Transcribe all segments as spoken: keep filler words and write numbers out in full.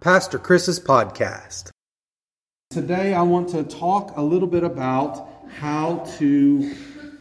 Pastor Chris's podcast. Today I want to talk a little bit about how to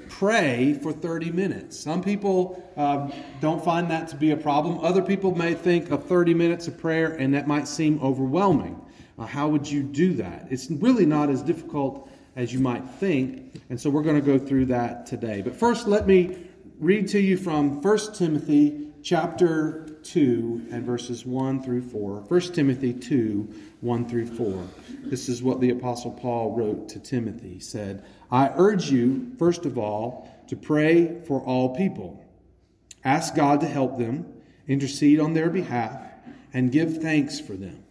pray for thirty minutes. Some people uh, don't find that to be a problem. Other people may think of thirty minutes of prayer and that might seem overwhelming. Uh, how would you do that? It's really not as difficult as you might think. And so we're going to go through that today. But first, let me read to you from First Timothy chapter two and verses one through four. First Timothy two, one through four. This is what the Apostle Paul wrote to Timothy. He said, I urge you, first of all, to pray for all people. Ask God to help them, intercede on their behalf, and give thanks for them.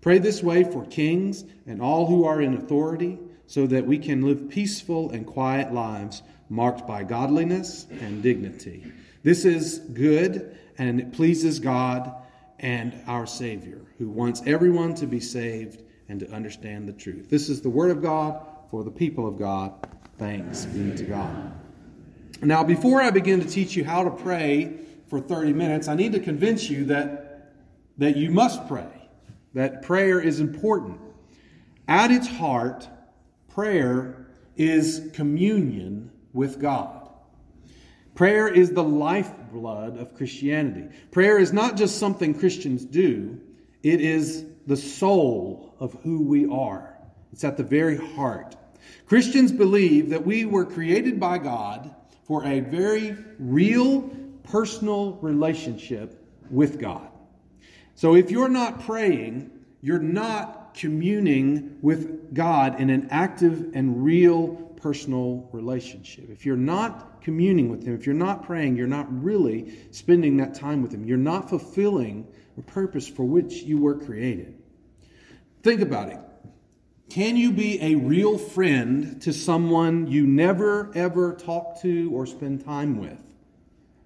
Pray this way for kings and all who are in authority, so that we can live peaceful and quiet lives marked by godliness and dignity. This is good, and it pleases God and our Savior, who wants everyone to be saved and to understand the truth. This is the Word of God for the people of God. Thanks be to God. Now, before I begin to teach you how to pray for thirty minutes, I need to convince you that, that you must pray, that prayer is important. At its heart, prayer is communion with God. Prayer is the lifeblood of Christianity. Prayer is not just something Christians do. It is the soul of who we are. It's at the very heart. Christians believe that we were created by God for a very real, personal relationship with God. So if you're not praying, you're not communing with God in an active and real personal relationship. If you're not communing with Him, if you're not praying, you're not really spending that time with Him. You're not fulfilling the purpose for which you were created. Think about it. Can you be a real friend to someone you never ever talk to or spend time with?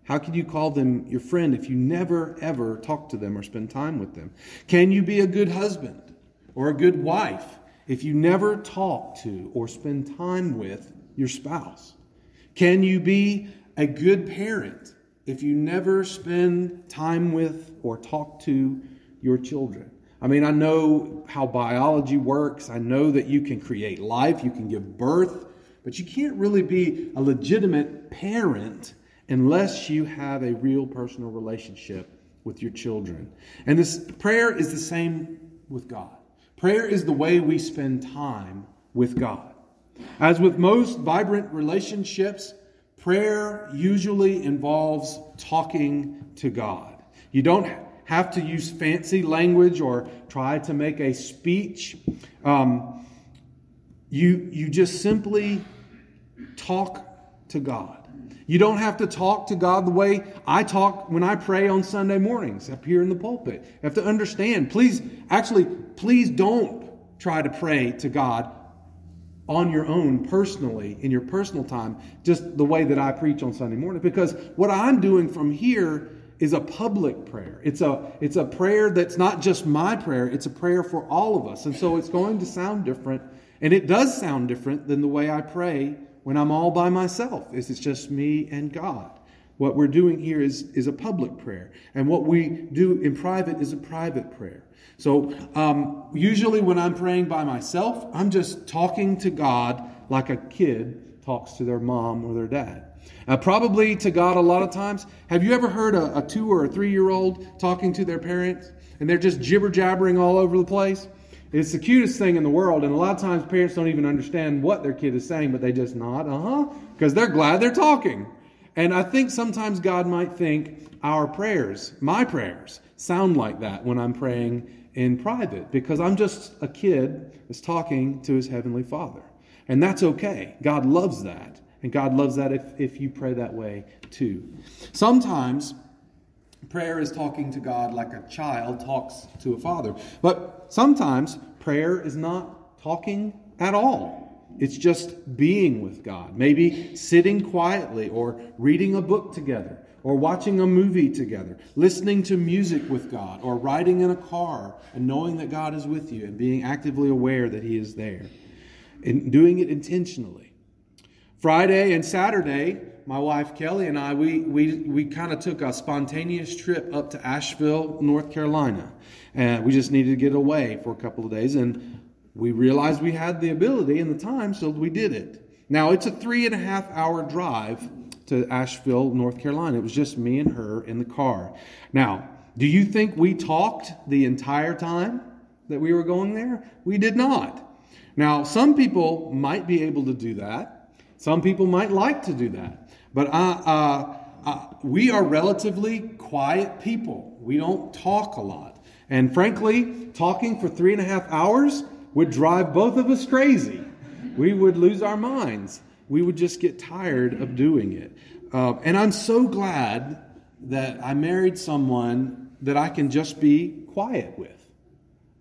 How can you call them your friend if you never ever talk to them or spend time with them? Can you be a good husband or a good wife if you never talk to or spend time with your spouse? Can you be a good parent if you never spend time with or talk to your children? I mean, I know how biology works. I know that you can create life, you can give birth, but you can't really be a legitimate parent unless you have a real personal relationship with your children. And this prayer is the same with God. Prayer is the way we spend time with God. As with most vibrant relationships, prayer usually involves talking to God. You don't have to use fancy language or try to make a speech. Um, you, you just simply talk to God. You don't have to talk to God the way I talk when I pray on Sunday mornings up here in the pulpit. You have to understand, please, actually, please don't try to pray to God on your own personally, in your personal time, just the way that I preach on Sunday morning. Because what I'm doing from here is a public prayer. It's a, it's a prayer that's not just my prayer. It's a prayer for all of us. And so it's going to sound different. And it does sound different than the way I pray when I'm all by myself, is it's just me and God. What we're doing here is, is a public prayer. And what we do in private is a private prayer. So um, usually when I'm praying by myself, I'm just talking to God like a kid talks to their mom or their dad. Uh, probably to God a lot of times. Have you ever heard a, a two or a three-year-old talking to their parents? And they're just jibber-jabbering all over the place? It's the cutest thing in the world, and a lot of times parents don't even understand what their kid is saying, but they just nod, uh-huh, because they're glad they're talking. And I think sometimes God might think our prayers, my prayers, sound like that when I'm praying in private, because I'm just a kid that's talking to his Heavenly Father. And that's okay. God loves that, and God loves that if, if you pray that way too. Sometimes prayer is talking to God like a child talks to a father. But sometimes prayer is not talking at all. It's just being with God. Maybe sitting quietly or reading a book together or watching a movie together, listening to music with God or riding in a car and knowing that God is with you and being actively aware that He is there and doing it intentionally. Friday and Saturday my wife Kelly and I, we we, we kind of took a spontaneous trip up to Asheville, North Carolina. And we just needed to get away for a couple of days. And we realized we had the ability and the time, so we did it. Now, it's a three and a half hour drive to Asheville, North Carolina. It was just me and her in the car. Now, do you think we talked the entire time that we were going there? We did not. Now, some people might be able to do that. Some people might like to do that. But I, uh, I, we are relatively quiet people. We don't talk a lot. And frankly, talking for three and a half hours would drive both of us crazy. We would lose our minds. We would just get tired of doing it. Uh, and I'm so glad that I married someone that I can just be quiet with.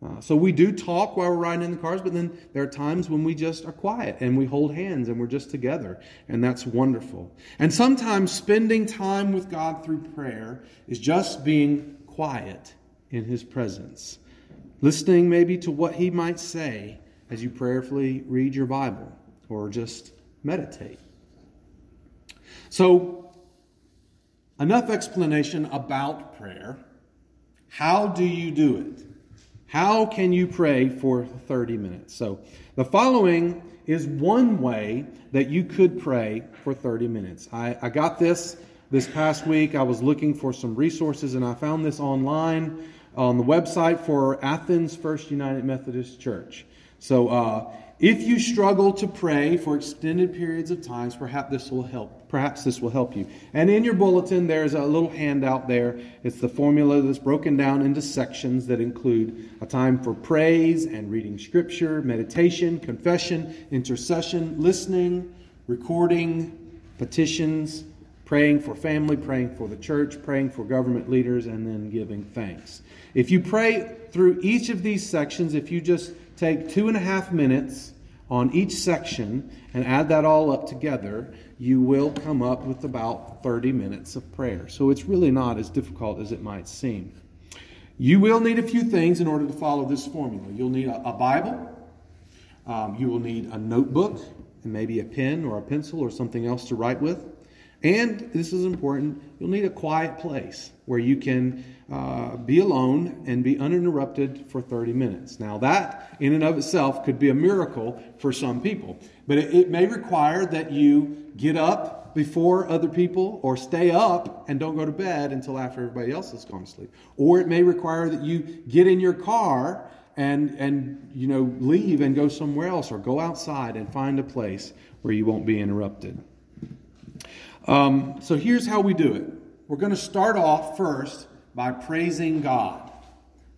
Uh, so we do talk while we're riding in the cars, but then there are times when we just are quiet and we hold hands and we're just together. And that's wonderful. And sometimes spending time with God through prayer is just being quiet in His presence. Listening maybe to what He might say as you prayerfully read your Bible or just meditate. So, enough explanation about prayer. How do you do it? How can you pray for thirty minutes? So, the following is one way that you could pray for thirty minutes. I, I got this this past week. I was looking for some resources and I found this online on the website for Athens First United Methodist Church. So, uh, if you struggle to pray for extended periods of times, perhaps this will help. Perhaps this will help you. And in your bulletin, there's a little handout there. It's the formula that's broken down into sections that include a time for praise and reading scripture, meditation, confession, intercession, listening, recording, petitions, praying for family, praying for the church, praying for government leaders, and then giving thanks. If you pray through each of these sections, if you just take two and a half minutes on each section and add that all up together, you will come up with about thirty minutes of prayer. So it's really not as difficult as it might seem. You will need a few things in order to follow this formula. You'll need a, a Bible. Um, you will need a notebook and maybe a pen or a pencil or something else to write with. And this is important, you'll need a quiet place where you can uh, be alone and be uninterrupted for thirty minutes. Now that in and of itself could be a miracle for some people, but it, it may require that you get up before other people or stay up and don't go to bed until after everybody else has gone to sleep. Or it may require that you get in your car and, and you know, leave and go somewhere else or go outside and find a place where you won't be interrupted. Um, so here's how we do it. We're going to start off first by praising God.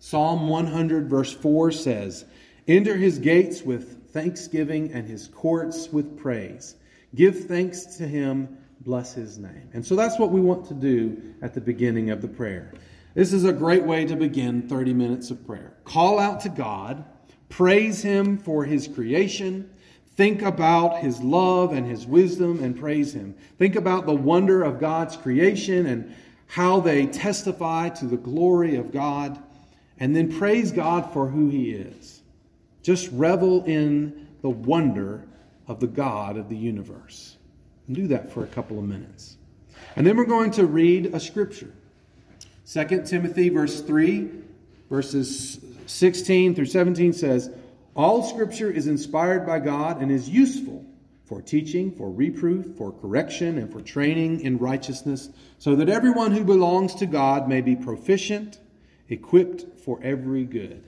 Psalm one hundred verse four says, "Enter His gates with thanksgiving and His courts with praise. Give thanks to Him, bless His name." And so that's what we want to do at the beginning of the prayer. This is a great way to begin thirty minutes of prayer. Call out to God, praise Him for His creation. Think about His love and His wisdom and praise Him. Think about the wonder of God's creation and how they testify to the glory of God. And then praise God for who He is. Just revel in the wonder of the God of the universe. And do that for a couple of minutes. And then we're going to read a scripture. Second Timothy verse three, verses sixteen through seventeen says, "All Scripture is inspired by God and is useful for teaching, for reproof, for correction, and for training in righteousness, so that everyone who belongs to God may be proficient, equipped for every good."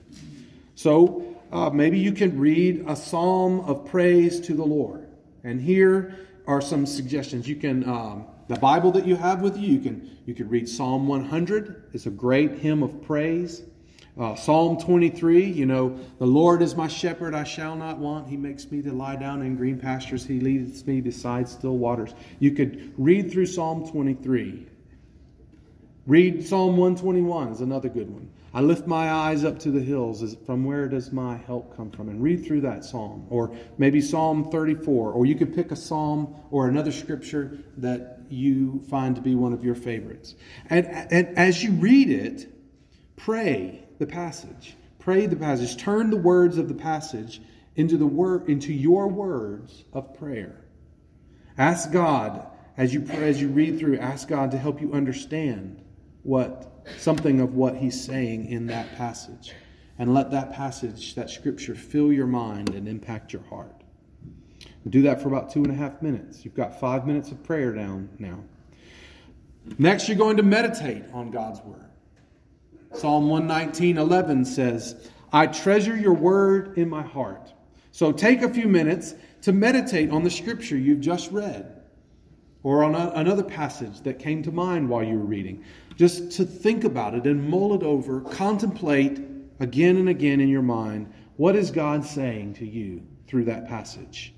So uh, maybe you can read a psalm of praise to the Lord. And here are some suggestions. You can, um, the Bible that you have with you, you can, you can read Psalm one hundred. It's a great hymn of praise. Uh, Psalm twenty-three, you know, "The Lord is my shepherd, I shall not want. He makes me to lie down in green pastures. He leads me beside still waters." You could read through Psalm twenty-three. Read Psalm one twenty-one is another good one. "I lift my eyes up to the hills. Is from where does my help come from?" And read through that psalm. Or maybe Psalm thirty-four. Or you could pick a psalm or another scripture that you find to be one of your favorites. And, and as you read it, pray the passage. Pray the passage. Turn the words of the passage into the word into your words of prayer. Ask God As you pray, as you read through, ask God to help you understand what something of what he's saying in that passage. And let that passage, that scripture, fill your mind and impact your heart. Do that for about two and a half minutes. You've got five minutes of prayer down now. Next, you're going to meditate on God's word. Psalm one nineteen, eleven says, I treasure your word in my heart. So take a few minutes to meditate on the scripture you've just read, or on a, another passage that came to mind while you were reading. Just to think about it and mull it over, contemplate again and again in your mind, what is God saying to you through that passage?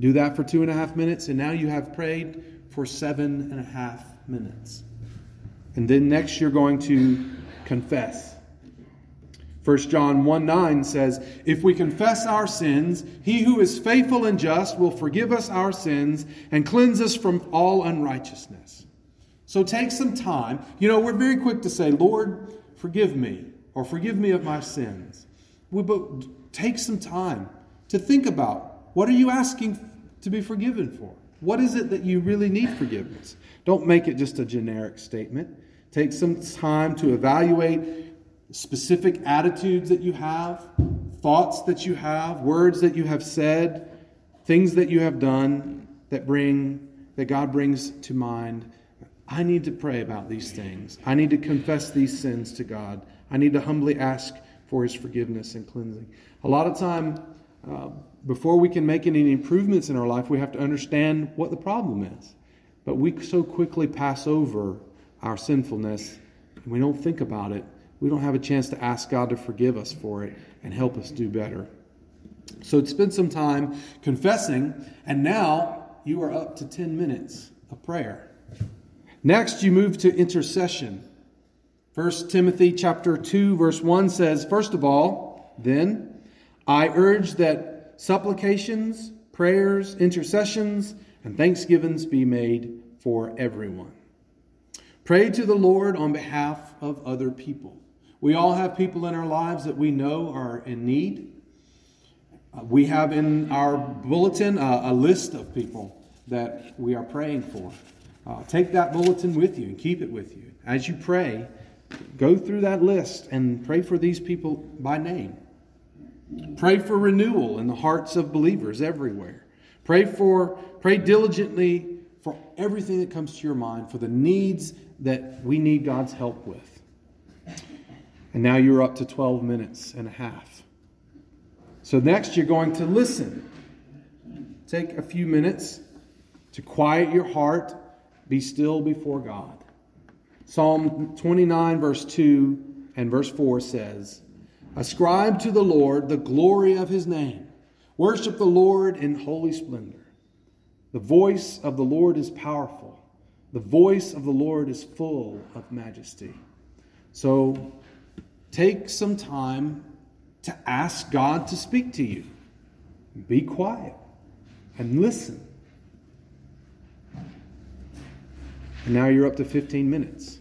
Do that for two and a half minutes, and now you have prayed for seven and a half minutes. And then next you're going to confess. First John one nine says, if we confess our sins, he who is faithful and just will forgive us our sins and cleanse us from all unrighteousness. So take some time. You know, we're very quick to say, Lord, forgive me, or forgive me of my sins. We, but take some time to think about, what are you asking to be forgiven for? What is it that you really need forgiveness? Don't make it just a generic statement. Take some time to evaluate specific attitudes that you have, thoughts that you have, words that you have said, things that you have done that bring, that God brings to mind. I need to pray about these things. I need to confess these sins to God. I need to humbly ask for his forgiveness and cleansing. A lot of time, uh, before we can make any improvements in our life, we have to understand what the problem is. But we so quickly pass over our sinfulness, and we don't think about it. We don't have a chance to ask God to forgive us for it and help us do better. So spend some time confessing, and now you are up to ten minutes of prayer. Next, you move to intercession. First Timothy chapter two, verse one says, first of all, then, I urge that supplications, prayers, intercessions, and thanksgivings be made for everyone. Pray to the Lord on behalf of other people. We all have people in our lives that we know are in need. Uh, we have in our bulletin uh, a list of people that we are praying for. Uh, take that bulletin with you and keep it with you. As you pray, go through that list and pray for these people by name. Pray for renewal in the hearts of believers everywhere. Pray for, pray diligently for everything that comes to your mind, for the needs that we need God's help with. And now you're up to twelve minutes and a half. So next you're going to listen. Take a few minutes to quiet your heart. Be still before God. Psalm twenty-nine, verse two and verse four says, ascribe to the Lord the glory of his name. Worship the Lord in holy splendor. The voice of the Lord is powerful. The voice of the Lord is full of majesty. So take some time to ask God to speak to you. Be quiet and listen. And now you're up to fifteen minutes.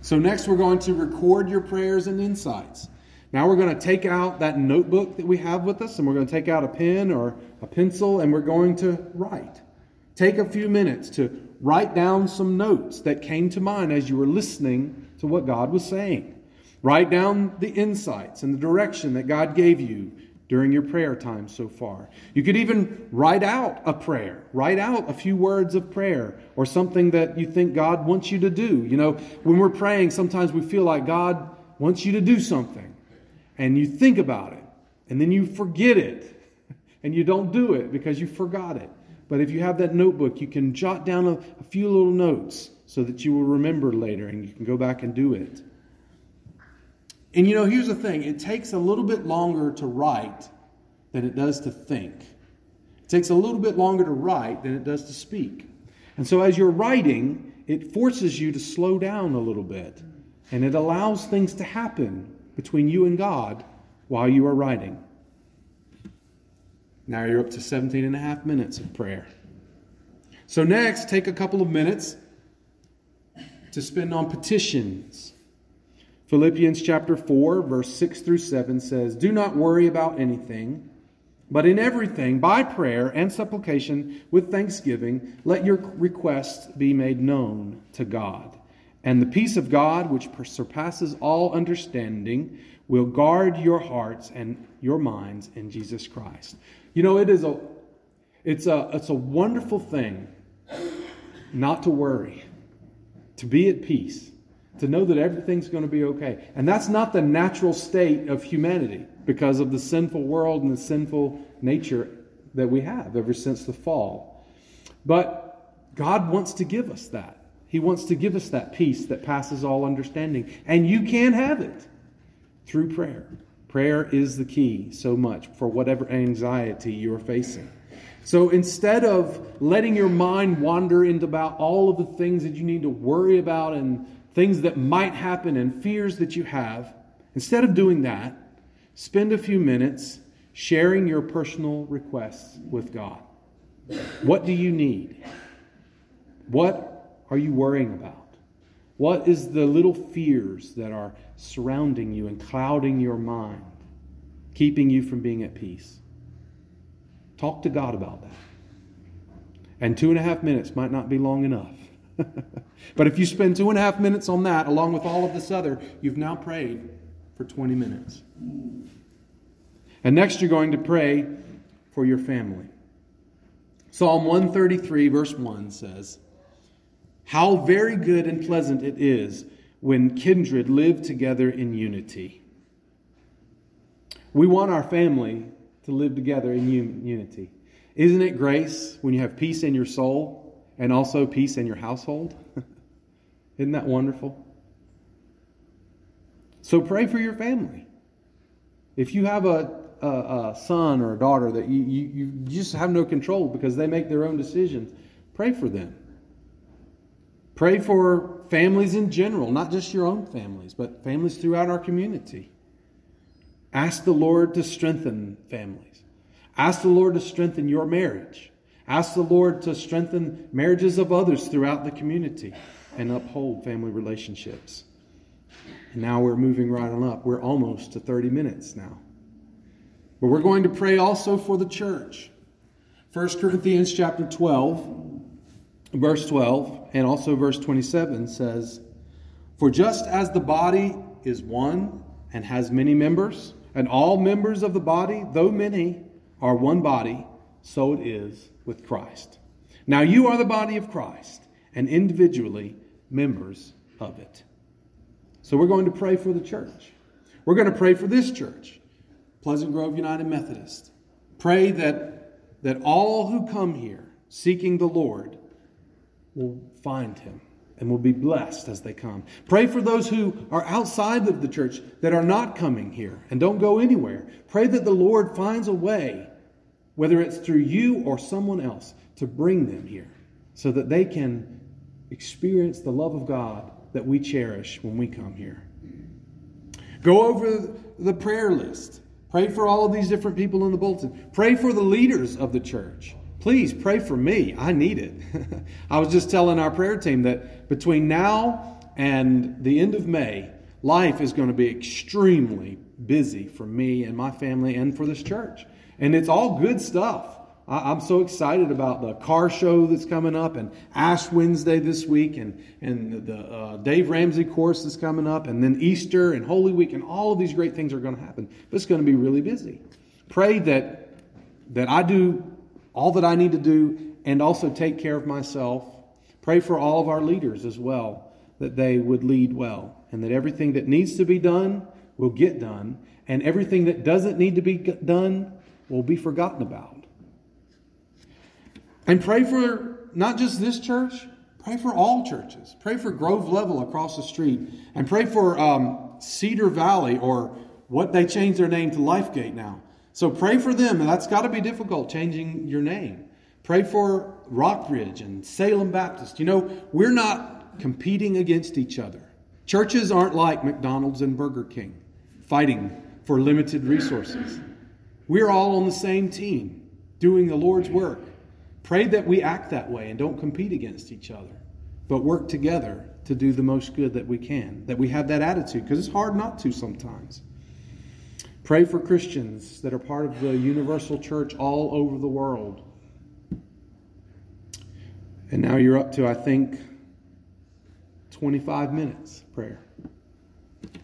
So next we're going to record your prayers and insights. Now we're going to take out that notebook that we have with us, and we're going to take out a pen or a pencil, and we're going to write. Take a few minutes to write down some notes that came to mind as you were listening to what God was saying. Write down the insights and the direction that God gave you during your prayer time so far. You could even write out a prayer. Write out a few words of prayer or something that you think God wants you to do. You know, when we're praying, sometimes we feel like God wants you to do something. And you think about it, and then you forget it, and you don't do it because you forgot it. But if you have that notebook, you can jot down a, a few little notes so that you will remember later, and you can go back and do it. And you know, here's the thing. It takes a little bit longer to write than it does to think. It takes a little bit longer to write than it does to speak. And so as you're writing, it forces you to slow down a little bit, and it allows things to happen between you and God while you are writing. Now you're up to seventeen and a half minutes of prayer. So next, take a couple of minutes to spend on petitions. Philippians chapter four, verse six through seven says, do not worry about anything, But in everything, by prayer and supplication with thanksgiving, let your requests be made known to God. And the peace of God, which surpasses all understanding, will guard your hearts and your minds in Jesus Christ. You know, it is a, it's a, it's a wonderful thing not to worry, to be at peace, to know that everything's going to be okay. And that's not the natural state of humanity, because of the sinful world and the sinful nature that we have ever since the fall. But God wants to give us that. He wants to give us that peace that passes all understanding. And you can have it through prayer. Prayer is the key so much for whatever anxiety you are facing. So instead of letting your mind wander into about all of the things that you need to worry about and things that might happen and fears that you have, instead of doing that, spend a few minutes sharing your personal requests with God. What do you need? What are you worrying about? What is the little fears that are surrounding you and clouding your mind, keeping you from being at peace? Talk to God about that. And two and a half minutes might not be long enough. But if you spend two and a half minutes on that, along with all of this other, you've now prayed for twenty minutes. And next you're going to pray for your family. Psalm one thirty-three verse one says, "How very good and pleasant it is when kindred live together in unity." We want our family to live together in un- unity. Isn't it grace when you have peace in your soul and also peace in your household? Isn't that wonderful? So pray for your family. If you have a, a, a son or a daughter that you, you, you just have no control because they make their own decisions, pray for them. Pray for families in general, not just your own families, but families throughout our community. Ask the Lord to strengthen families. Ask the Lord to strengthen your marriage. Ask the Lord to strengthen marriages of others throughout the community and uphold family relationships. And now we're moving right on up. We're almost to thirty minutes now. But we're going to pray also for the church. First Corinthians chapter twelve, verse twelve, and also verse twenty-seven says, "For just as the body is one and has many members, and all members of the body, though many, are one body, so it is with Christ. Now you are the body of Christ, and individually members of it." So we're going to pray for the church. We're going to pray for this church, Pleasant Grove United Methodist. Pray that, that all who come here seeking the Lord will find Him and will be blessed as they come. Pray for those who are outside of the church that are not coming here and don't go anywhere. Pray that the Lord finds a way, whether it's through you or someone else, to bring them here so that they can experience the love of God that we cherish when we come here. Go over the prayer list. Pray for all of these different people in the bulletin. Pray for the leaders of the church. Please pray for me. I need it. I was just telling our prayer team that between now and the end of May, life is going to be extremely busy for me and my family and for this church. And it's all good stuff. I'm so excited about the car show that's coming up, and Ash Wednesday this week, and, and the uh, Dave Ramsey course is coming up, and then Easter and Holy Week, and all of these great things are going to happen. But it's going to be really busy. Pray that, that I do all that I need to do and also take care of myself. Pray for all of our leaders as well, that they would lead well, and that everything that needs to be done will get done, and everything that doesn't need to be done will be forgotten about. And pray for not just this church, pray for all churches. Pray for Grove Level across the street. And pray for um, Cedar Valley, or what they changed their name to, Lifegate now. So pray for them, and that's got to be difficult, changing your name. Pray for Rockridge and Salem Baptist. You know, we're not competing against each other. Churches aren't like McDonald's and Burger King, fighting for limited resources. We're all on the same team, doing the Lord's work. Pray that we act that way and don't compete against each other, but work together to do the most good that we can, that we have that attitude, because it's hard not to sometimes. Pray for Christians that are part of the universal church all over the world. And now you're up to, I think, twenty-five minutes prayer.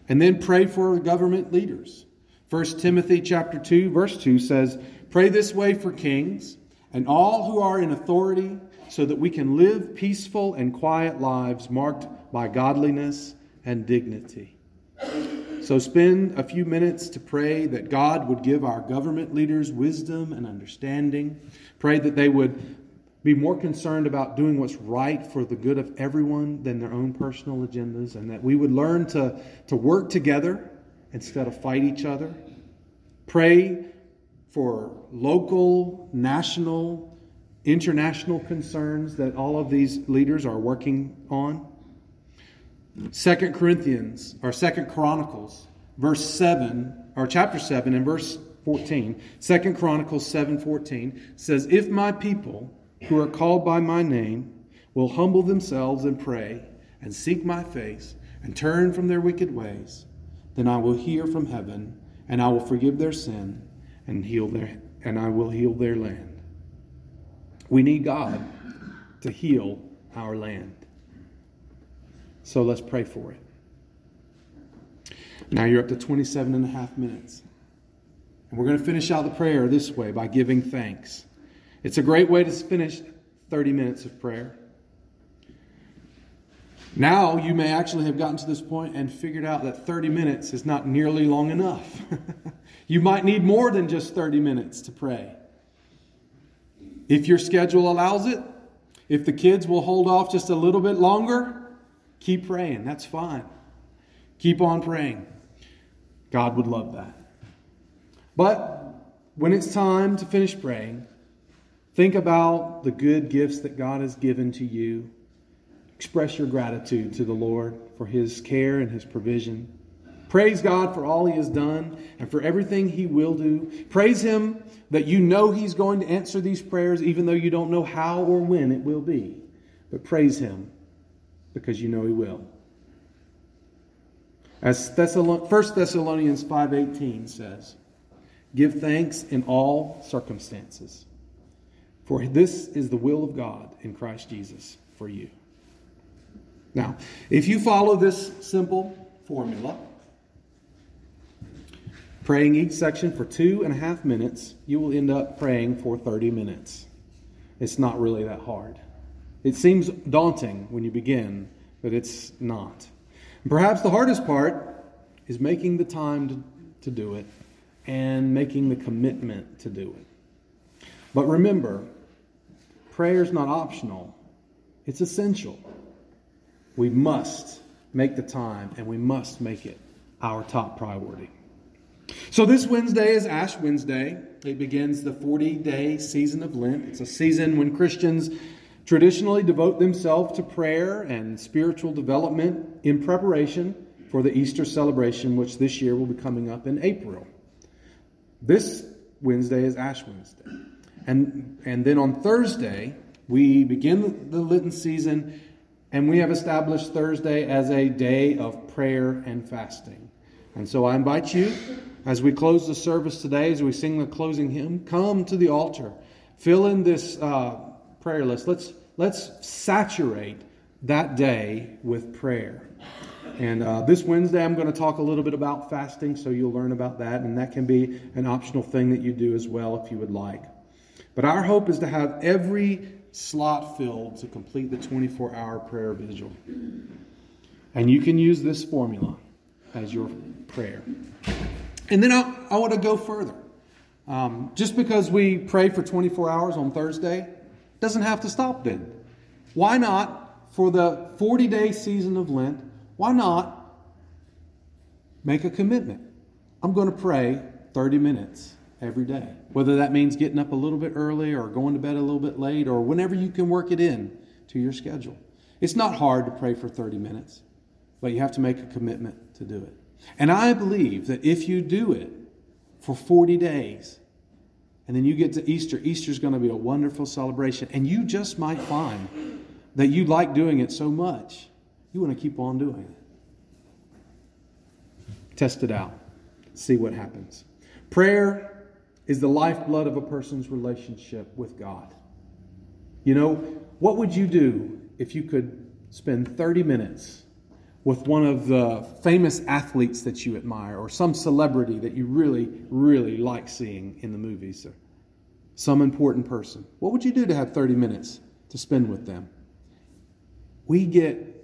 And then pray for government leaders. First Timothy chapter two, verse two says, "Pray this way for kings and all who are in authority, so that we can live peaceful and quiet lives marked by godliness and dignity." So spend a few minutes to pray that God would give our government leaders wisdom and understanding. Pray that they would be more concerned about doing what's right for the good of everyone than their own personal agendas, and that we would learn to, to work together instead of fight each other. Pray for local, national, international concerns that all of these leaders are working on. Second Corinthians, or Second Chronicles, verse seven, or chapter seven and verse fourteen. Second Chronicles seven fourteen says, "If my people who are called by my name will humble themselves and pray and seek my face and turn from their wicked ways, then I will hear from heaven, and I will forgive their sin and heal their and I will heal their land." We need God to heal our land. So let's pray for it. Now you're up to twenty-seven and a half minutes. And we're going to finish out the prayer this way, by giving thanks. It's a great way to finish thirty minutes of prayer. Now you may actually have gotten to this point and figured out that thirty minutes is not nearly long enough. You might need more than just thirty minutes to pray. If your schedule allows it, if the kids will hold off just a little bit longer, keep praying. That's fine. Keep on praying. God would love that. But when it's time to finish praying, think about the good gifts that God has given to you. Express your gratitude to the Lord for His care and His provision. Praise God for all He has done and for everything He will do. Praise Him that you know He's going to answer these prayers, even though you don't know how or when it will be. But praise Him because you know He will. As First Thessalonians five eighteen says, "Give thanks in all circumstances, for this is the will of God in Christ Jesus for you." Now, if you follow this simple formula, praying each section for two and a half minutes, you will end up praying for thirty minutes. It's not really that hard. It seems daunting when you begin, but it's not. Perhaps the hardest part is making the time to, to do it and making the commitment to do it. But remember, prayer is not optional. It's essential. We must make the time, and we must make it our top priority. So this Wednesday is Ash Wednesday. It begins the forty-day season of Lent. It's a season when Christians traditionally devote themselves to prayer and spiritual development in preparation for the Easter celebration, which this year will be coming up in April. This Wednesday is Ash Wednesday. And, and then on Thursday, we begin the Lenten season, and we have established Thursday as a day of prayer and fasting. And so I invite you, as we close the service today, as we sing the closing hymn, come to the altar. Fill in this uh, prayer list. Let's, let's saturate that day with prayer. And uh, this Wednesday, I'm going to talk a little bit about fasting, so you'll learn about that. And that can be an optional thing that you do as well if you would like. But our hope is to have every slot filled to complete the twenty-four hour prayer vigil. And you can use this formula as your prayer. And then I, I want to go further. Um, just because we pray for twenty-four hours on Thursday, doesn't have to stop then. Why not, for the forty-day season of Lent, why not make a commitment? I'm going to pray thirty minutes every day, whether that means getting up a little bit early or going to bed a little bit late or whenever you can work it in to your schedule. It's not hard to pray for thirty minutes, but you have to make a commitment to do it. And I believe that if you do it for forty days and then you get to Easter, Easter's going to be a wonderful celebration, and you just might find that you like doing it so much, you want to keep on doing it. Test it out. See what happens. Prayer is the lifeblood of a person's relationship with God. You know, what would you do if you could spend thirty minutes with one of the famous athletes that you admire, or some celebrity that you really, really like seeing in the movies, or some important person? What would you do to have thirty minutes to spend with them? We get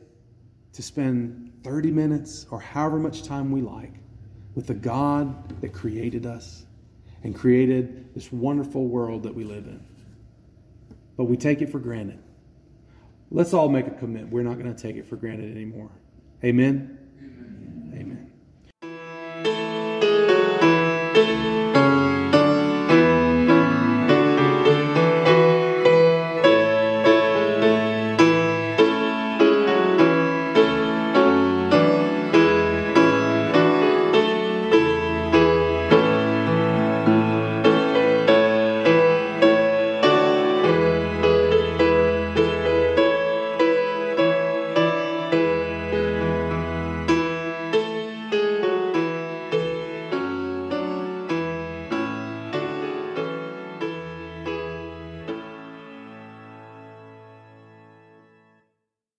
to spend thirty minutes, or however much time we like, with the God that created us and created this wonderful world that we live in. But we take it for granted. Let's all make a commitment. We're not going to take it for granted anymore. Amen.